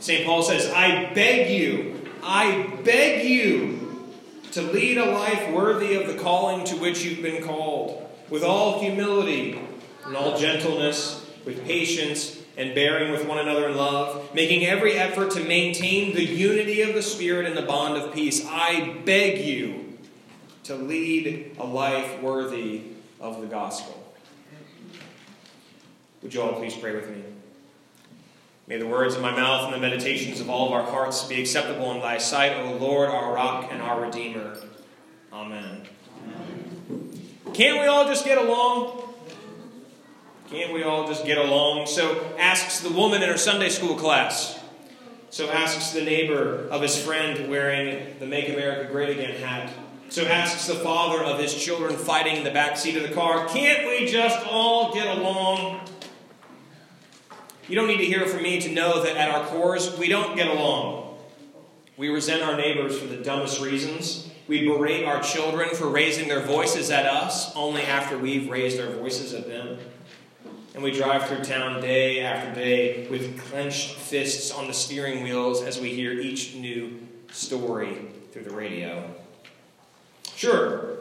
St. Paul says, I beg you to lead a life worthy of the calling to which you've been called, with all humility and all gentleness, with patience and bearing with one another in love, making every effort to maintain the unity of the Spirit and the bond of peace. I beg you to lead a life worthy of the gospel. Would you all please pray with me? May the words of my mouth and the meditations of all of our hearts be acceptable in thy sight, O Lord, our rock and our redeemer. Amen. Amen. Can't we all just get along? Can't we all just get along? So asks the woman in her Sunday school class. So asks the neighbor of his friend wearing the Make America Great Again hat. So asks the father of his children fighting in the backseat of the car. Can't we just all get along? You don't need to hear from me to know that at our cores, we don't get along. We resent our neighbors for the dumbest reasons. We berate our children for raising their voices at us only after we've raised our voices at them. And we drive through town day after day with clenched fists on the steering wheels as we hear each new story through the radio. Sure,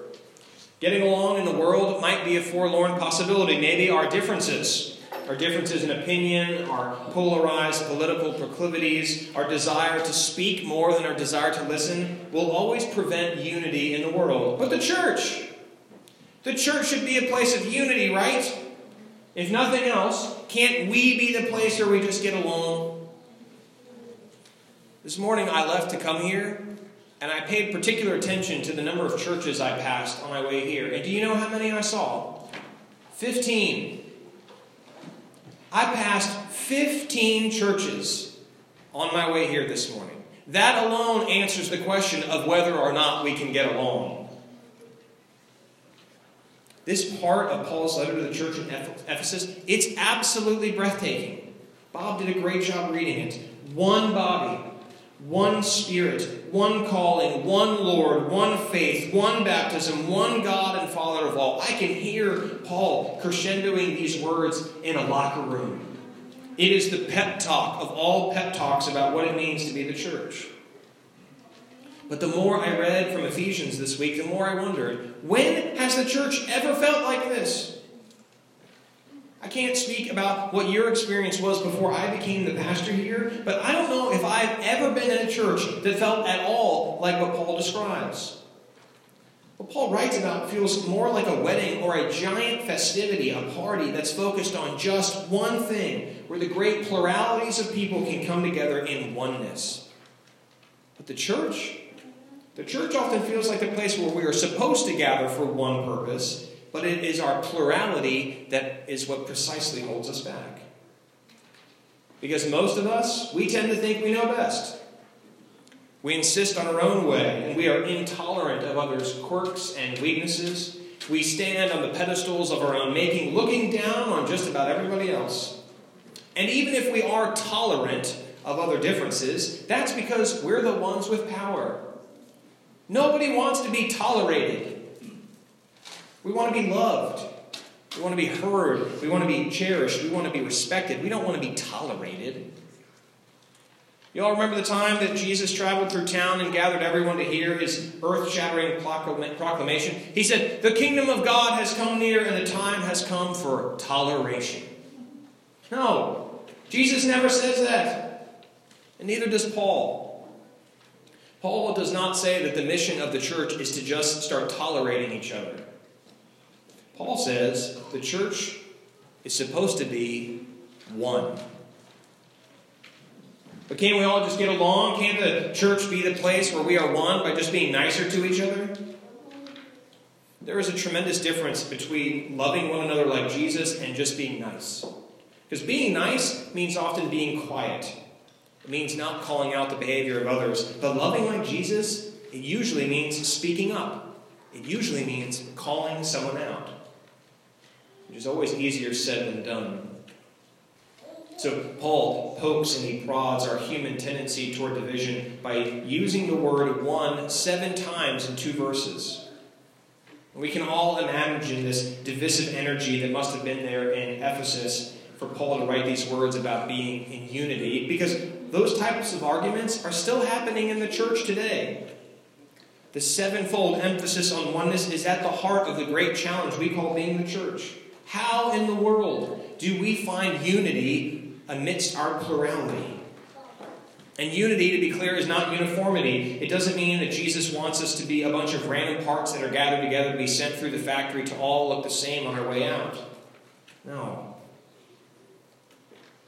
getting along in the world might be a forlorn possibility. Maybe our differences, our differences in opinion, our polarized political proclivities, our desire to speak more than our desire to listen will always prevent unity in the world. But the church should be a place of unity, right? If nothing else, can't we be the place where we just get along? This morning I left to come here, and I paid particular attention to the number of churches I passed on my way here. And do you know how many I saw? 15. I passed 15 churches on my way here this morning. That alone answers the question of whether or not we can get along. This part of Paul's letter to the church in Ephesus, it's absolutely breathtaking. Bob did a great job reading it. One body, one spirit, one calling, one Lord, one faith, one baptism, one God and Father of all. I can hear Paul crescendoing these words in a locker room. It is the pep talk of all pep talks about what it means to be the church. But the more I read from Ephesians this week, the more I wondered, when has the church ever felt like this? I can't speak about what your experience was before I became the pastor here, but I don't know if I've ever been in a church that felt at all like what Paul describes. What Paul writes about feels more like a wedding or a giant festivity, a party that's focused on just one thing, where the great pluralities of people can come together in oneness. But the church often feels like a place where we are supposed to gather for one purpose, but it is our plurality that is what precisely holds us back. Because most of us, we tend to think we know best. We insist on our own way, and we are intolerant of others' quirks and weaknesses. We stand on the pedestals of our own making, looking down on just about everybody else. And even if we are tolerant of other differences, that's because we're the ones with power. Nobody wants to be tolerated. We want to be loved. We want to be heard. We want to be cherished. We want to be respected. We don't want to be tolerated. You all remember the time that Jesus traveled through town and gathered everyone to hear his earth-shattering proclamation? He said, "The kingdom of God has come near, and the time has come for toleration." No, Jesus never says that. And neither does Paul. Paul does not say that the mission of the church is to just start tolerating each other. Paul says the church is supposed to be one. But can't we all just get along? Can't the church be the place where we are one by just being nicer to each other? There is a tremendous difference between loving one another like Jesus and just being nice. Because being nice means often being quiet. It means not calling out the behavior of others. But loving like Jesus, it usually means speaking up. It usually means calling someone out, which is always easier said than done. So Paul pokes and he prods our human tendency toward division by using the word one 7 times in 2 verses. We can all imagine this divisive energy that must have been there in Ephesus for Paul to write these words about being in unity, because those types of arguments are still happening in the church today. The sevenfold emphasis on oneness is at the heart of the great challenge we call being the church. How in the world do we find unity amidst our plurality? And unity, to be clear, is not uniformity. It doesn't mean that Jesus wants us to be a bunch of random parts that are gathered together to be sent through the factory to all look the same on our way out. No.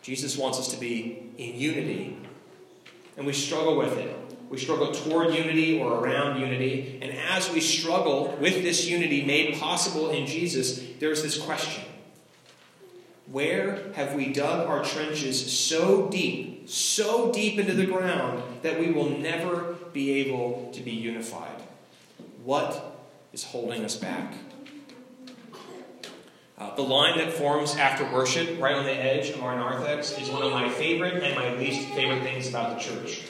Jesus wants us to be in unity. And we struggle with it. We struggle toward unity or around unity. And as we struggle with this unity made possible in Jesus, there's this question. Where have we dug our trenches so deep into the ground, that we will never be able to be unified? What is holding us back? The line that forms after worship, right on the edge of our narthex, is one of my favorite and my least favorite things about the church.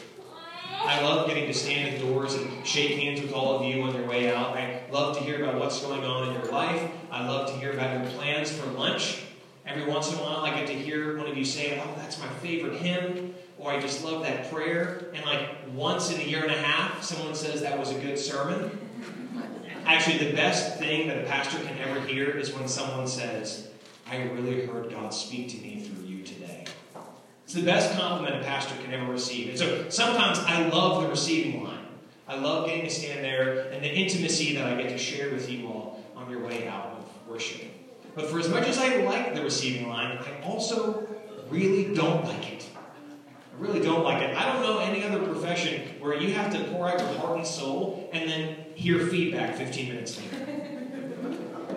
I love getting to stand at the doors and shake hands with all of you on your way out. I love to hear about what's going on in your life. I love to hear about your plans for lunch. Every once in a while I get to hear one of you say, oh, that's my favorite hymn, or I just love that prayer. And like once in a year and a half, someone says that was a good sermon. Actually, the best thing that a pastor can ever hear is when someone says, I really heard God speak to me through you today. It's the best compliment a pastor can ever receive. And so sometimes I love the receiving line. I love getting to stand there and the intimacy that I get to share with you all on your way out of worship. But for as much as I like the receiving line, I also really don't like it. I really don't like it. I don't know any other profession where you have to pour out your heart and soul and then hear feedback 15 minutes later.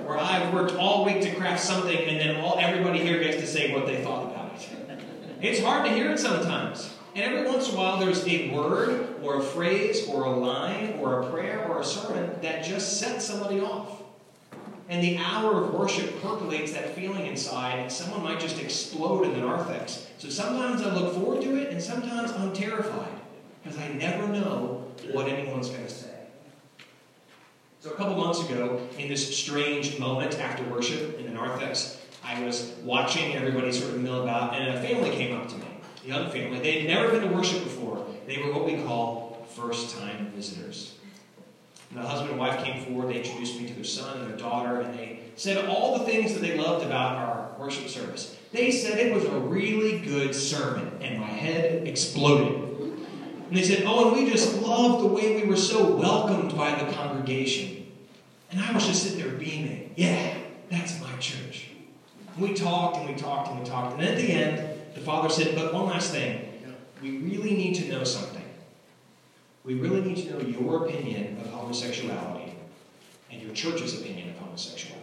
Where I've worked all week to craft something and then everybody here gets to say what they thought about it. It's hard to hear it sometimes. And every once in a while there's a word or a phrase or a line or a prayer or a sermon that just sets somebody off. And the hour of worship percolates that feeling inside, and someone might just explode in the narthex. So sometimes I look forward to it, and sometimes I'm terrified, because I never know what anyone's going to say. So a couple months ago, in this strange moment after worship in the narthex, I was watching everybody sort of mill about, and a family came up to me, a young family. They had never been to worship before. They were what we call first-time visitors. And the husband and wife came forward, they introduced me to their son and their daughter, and they said all the things that they loved about our worship service. They said it was a really good sermon, and my head exploded. And they said, oh, and we just loved the way we were so welcomed by the congregation. And I was just sitting there beaming. Yeah, that's my church. We talked and we talked and we talked. And at the end, the father said, but one last thing. We really need to know something. We really need to know your opinion of homosexuality and your church's opinion of homosexuality.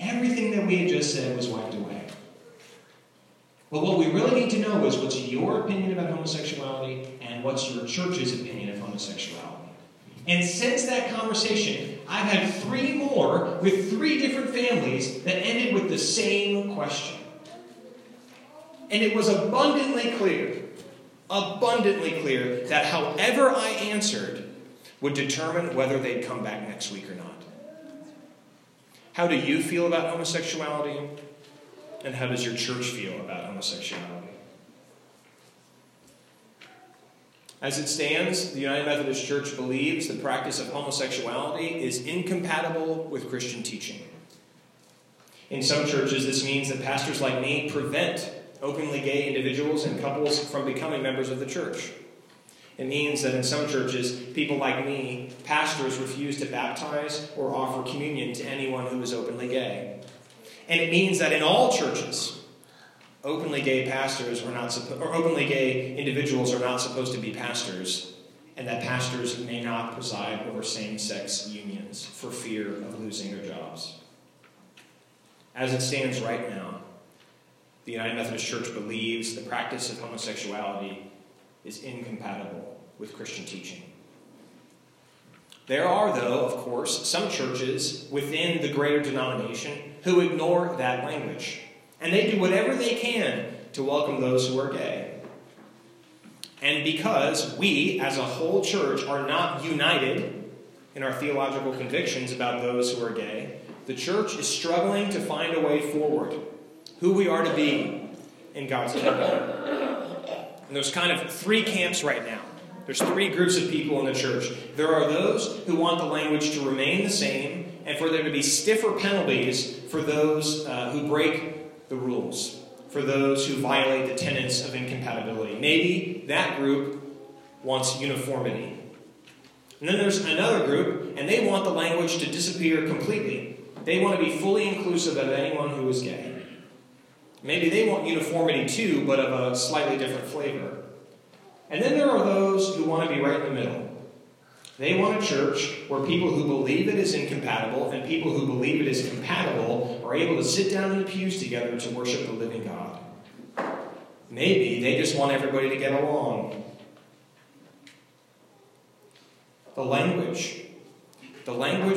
Everything that we had just said was wiped away. But what we really need to know is what's your opinion about homosexuality and what's your church's opinion of homosexuality. And since that conversation, I've had three more with three different families that ended with the same question. And it was abundantly clear that however I answered would determine whether they'd come back next week or not. How do you feel about homosexuality? And how does your church feel about homosexuality? As it stands, the United Methodist Church believes the practice of homosexuality is incompatible with Christian teaching. In some churches, this means that pastors like me prevent openly gay individuals and couples from becoming members of the church. It means that in some churches, people like me, pastors, refuse to baptize or offer communion to anyone who is openly gay. And it means that in all churches, openly gay pastors are not, or openly gay individuals are not supposed to be pastors, and that pastors may not preside over same-sex unions for fear of losing their jobs. As it stands right now, the United Methodist Church believes the practice of homosexuality is incompatible with Christian teaching. There are, though, of course, some churches within the greater denomination who ignore that language, and they do whatever they can to welcome those who are gay. And because we, as a whole church, are not united in our theological convictions about those who are gay, the church is struggling to find a way forward. Who we are to be in God's kingdom. And there's kind of three camps right now. There's three groups of people in the church. There are those who want the language to remain the same and for there to be stiffer penalties for those who break the rules, for those who violate the tenets of incompatibility. Maybe that group wants uniformity. And then there's another group, and they want the language to disappear completely. They want to be fully inclusive of anyone who is gay. Maybe they want uniformity too, but of a slightly different flavor. And then there are those who want to be right in the middle. They want a church where people who believe it is incompatible and people who believe it is compatible are able to sit down in the pews together to worship the living God. Maybe they just want everybody to get along. The language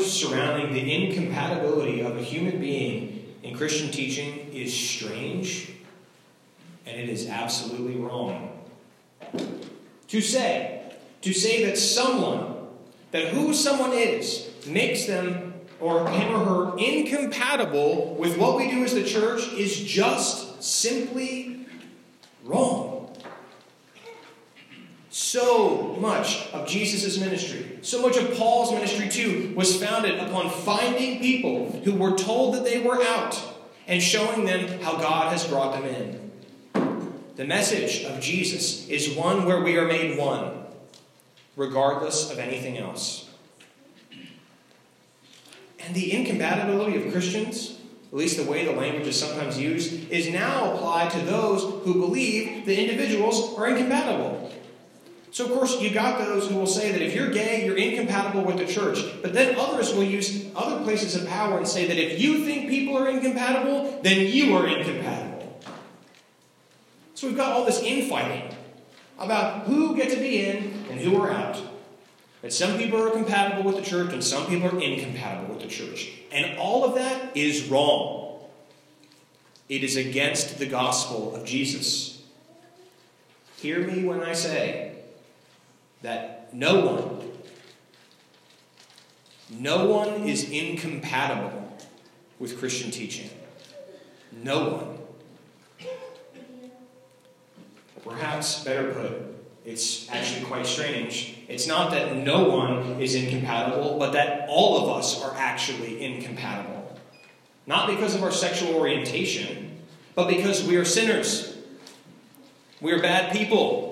surrounding the incompatibility of a human being in Christian teaching is strange, and it is absolutely wrong. To say that someone, that who someone is, makes them or him or her incompatible with what we do as the church is just simply wrong. So much of Jesus' ministry, so much of Paul's ministry too, was founded upon finding people who were told that they were out and showing them how God has brought them in. The message of Jesus is one where we are made one, regardless of anything else. And the incompatibility of Christians, at least the way the language is sometimes used, is now applied to those who believe that individuals are incompatible. So, of course, you got those who will say that if you're gay, you're incompatible with the church. But then others will use other places of power and say that if you think people are incompatible, then you are incompatible. So we've got all this infighting about who get to be in and who are out. That some people are compatible with the church and some people are incompatible with the church. And all of that is wrong. It is against the gospel of Jesus. Hear me when I say that no one is incompatible with Christian teaching. No one. Perhaps better put, it's actually quite strange. It's not that no one is incompatible, but that all of us are actually incompatible. Not because of our sexual orientation, but because we are sinners. We are bad people.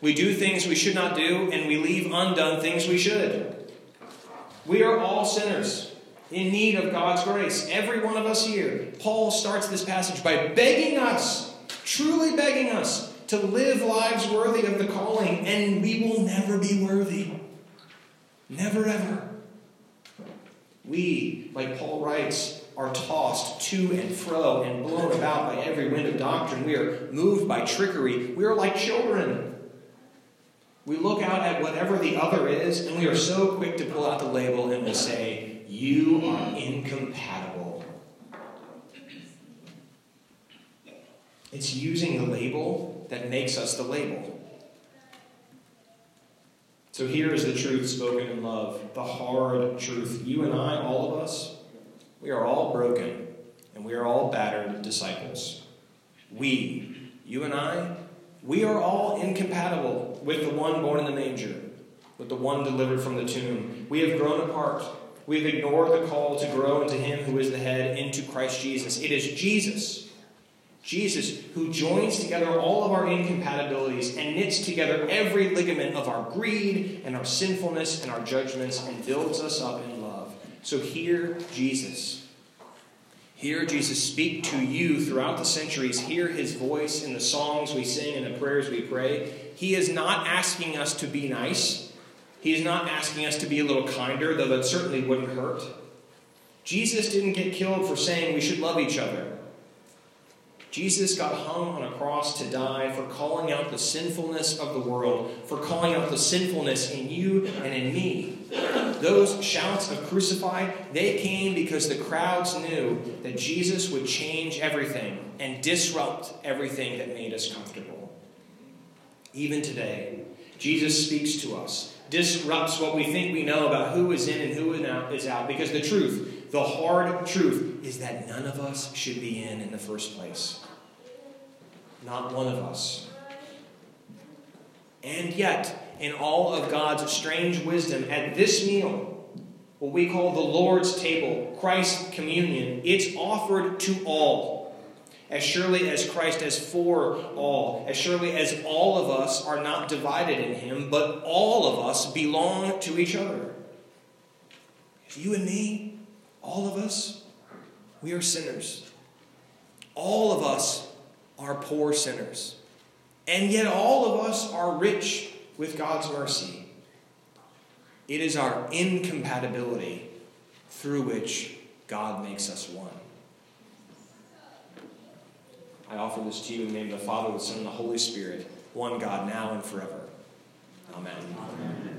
We do things we should not do, and we leave undone things we should. We are all sinners in need of God's grace, every one of us here. Paul starts this passage by begging us, truly begging us, to live lives worthy of the calling, and we will never be worthy. Never, ever. We, like Paul writes, are tossed to and fro and blown about by every wind of doctrine. We are moved by trickery. We are like children. We look out at whatever the other is, and we are so quick to pull out the label and we'll say, you are incompatible. It's using the label that makes us the label. So here is the truth spoken in love, the hard truth. You and I, all of us, we are all broken, and we are all battered disciples. We, you and I, we are all incompatible with the one born in the manger, with the one delivered from the tomb. We have grown apart. We have ignored the call to grow into him who is the head, into Christ Jesus. It is Jesus who joins together all of our incompatibilities and knits together every ligament of our greed and our sinfulness and our judgments and builds us up in love. So hear Jesus. Hear Jesus speak to you throughout the centuries. Hear his voice in the songs we sing and the prayers we pray. He is not asking us to be nice. He is not asking us to be a little kinder, though that certainly wouldn't hurt. Jesus didn't get killed for saying we should love each other. Jesus got hung on a cross to die for calling out the sinfulness of the world, for calling out the sinfulness in you and in me. Those shouts of crucify, they came because the crowds knew that Jesus would change everything and disrupt everything that made us comfortable. Even today, Jesus speaks to us, disrupts what we think we know about who is in and who is out, because the truth, the hard truth, is that none of us should be in the first place. Not one of us. yet, in all of God's strange wisdom, at this meal, what we call the Lord's table, Christ's communion, it's offered to all. As surely as Christ is for all, as surely as all of us are not divided in him, but all of us belong to each other. If you and me, all of us, we are sinners. All of us are poor sinners. And yet all of us are rich with God's mercy. It is our incompatibility through which God makes us one. I offer this to you in the name of the Father, the Son, and the Holy Spirit, one God, now and forever. Amen. Amen.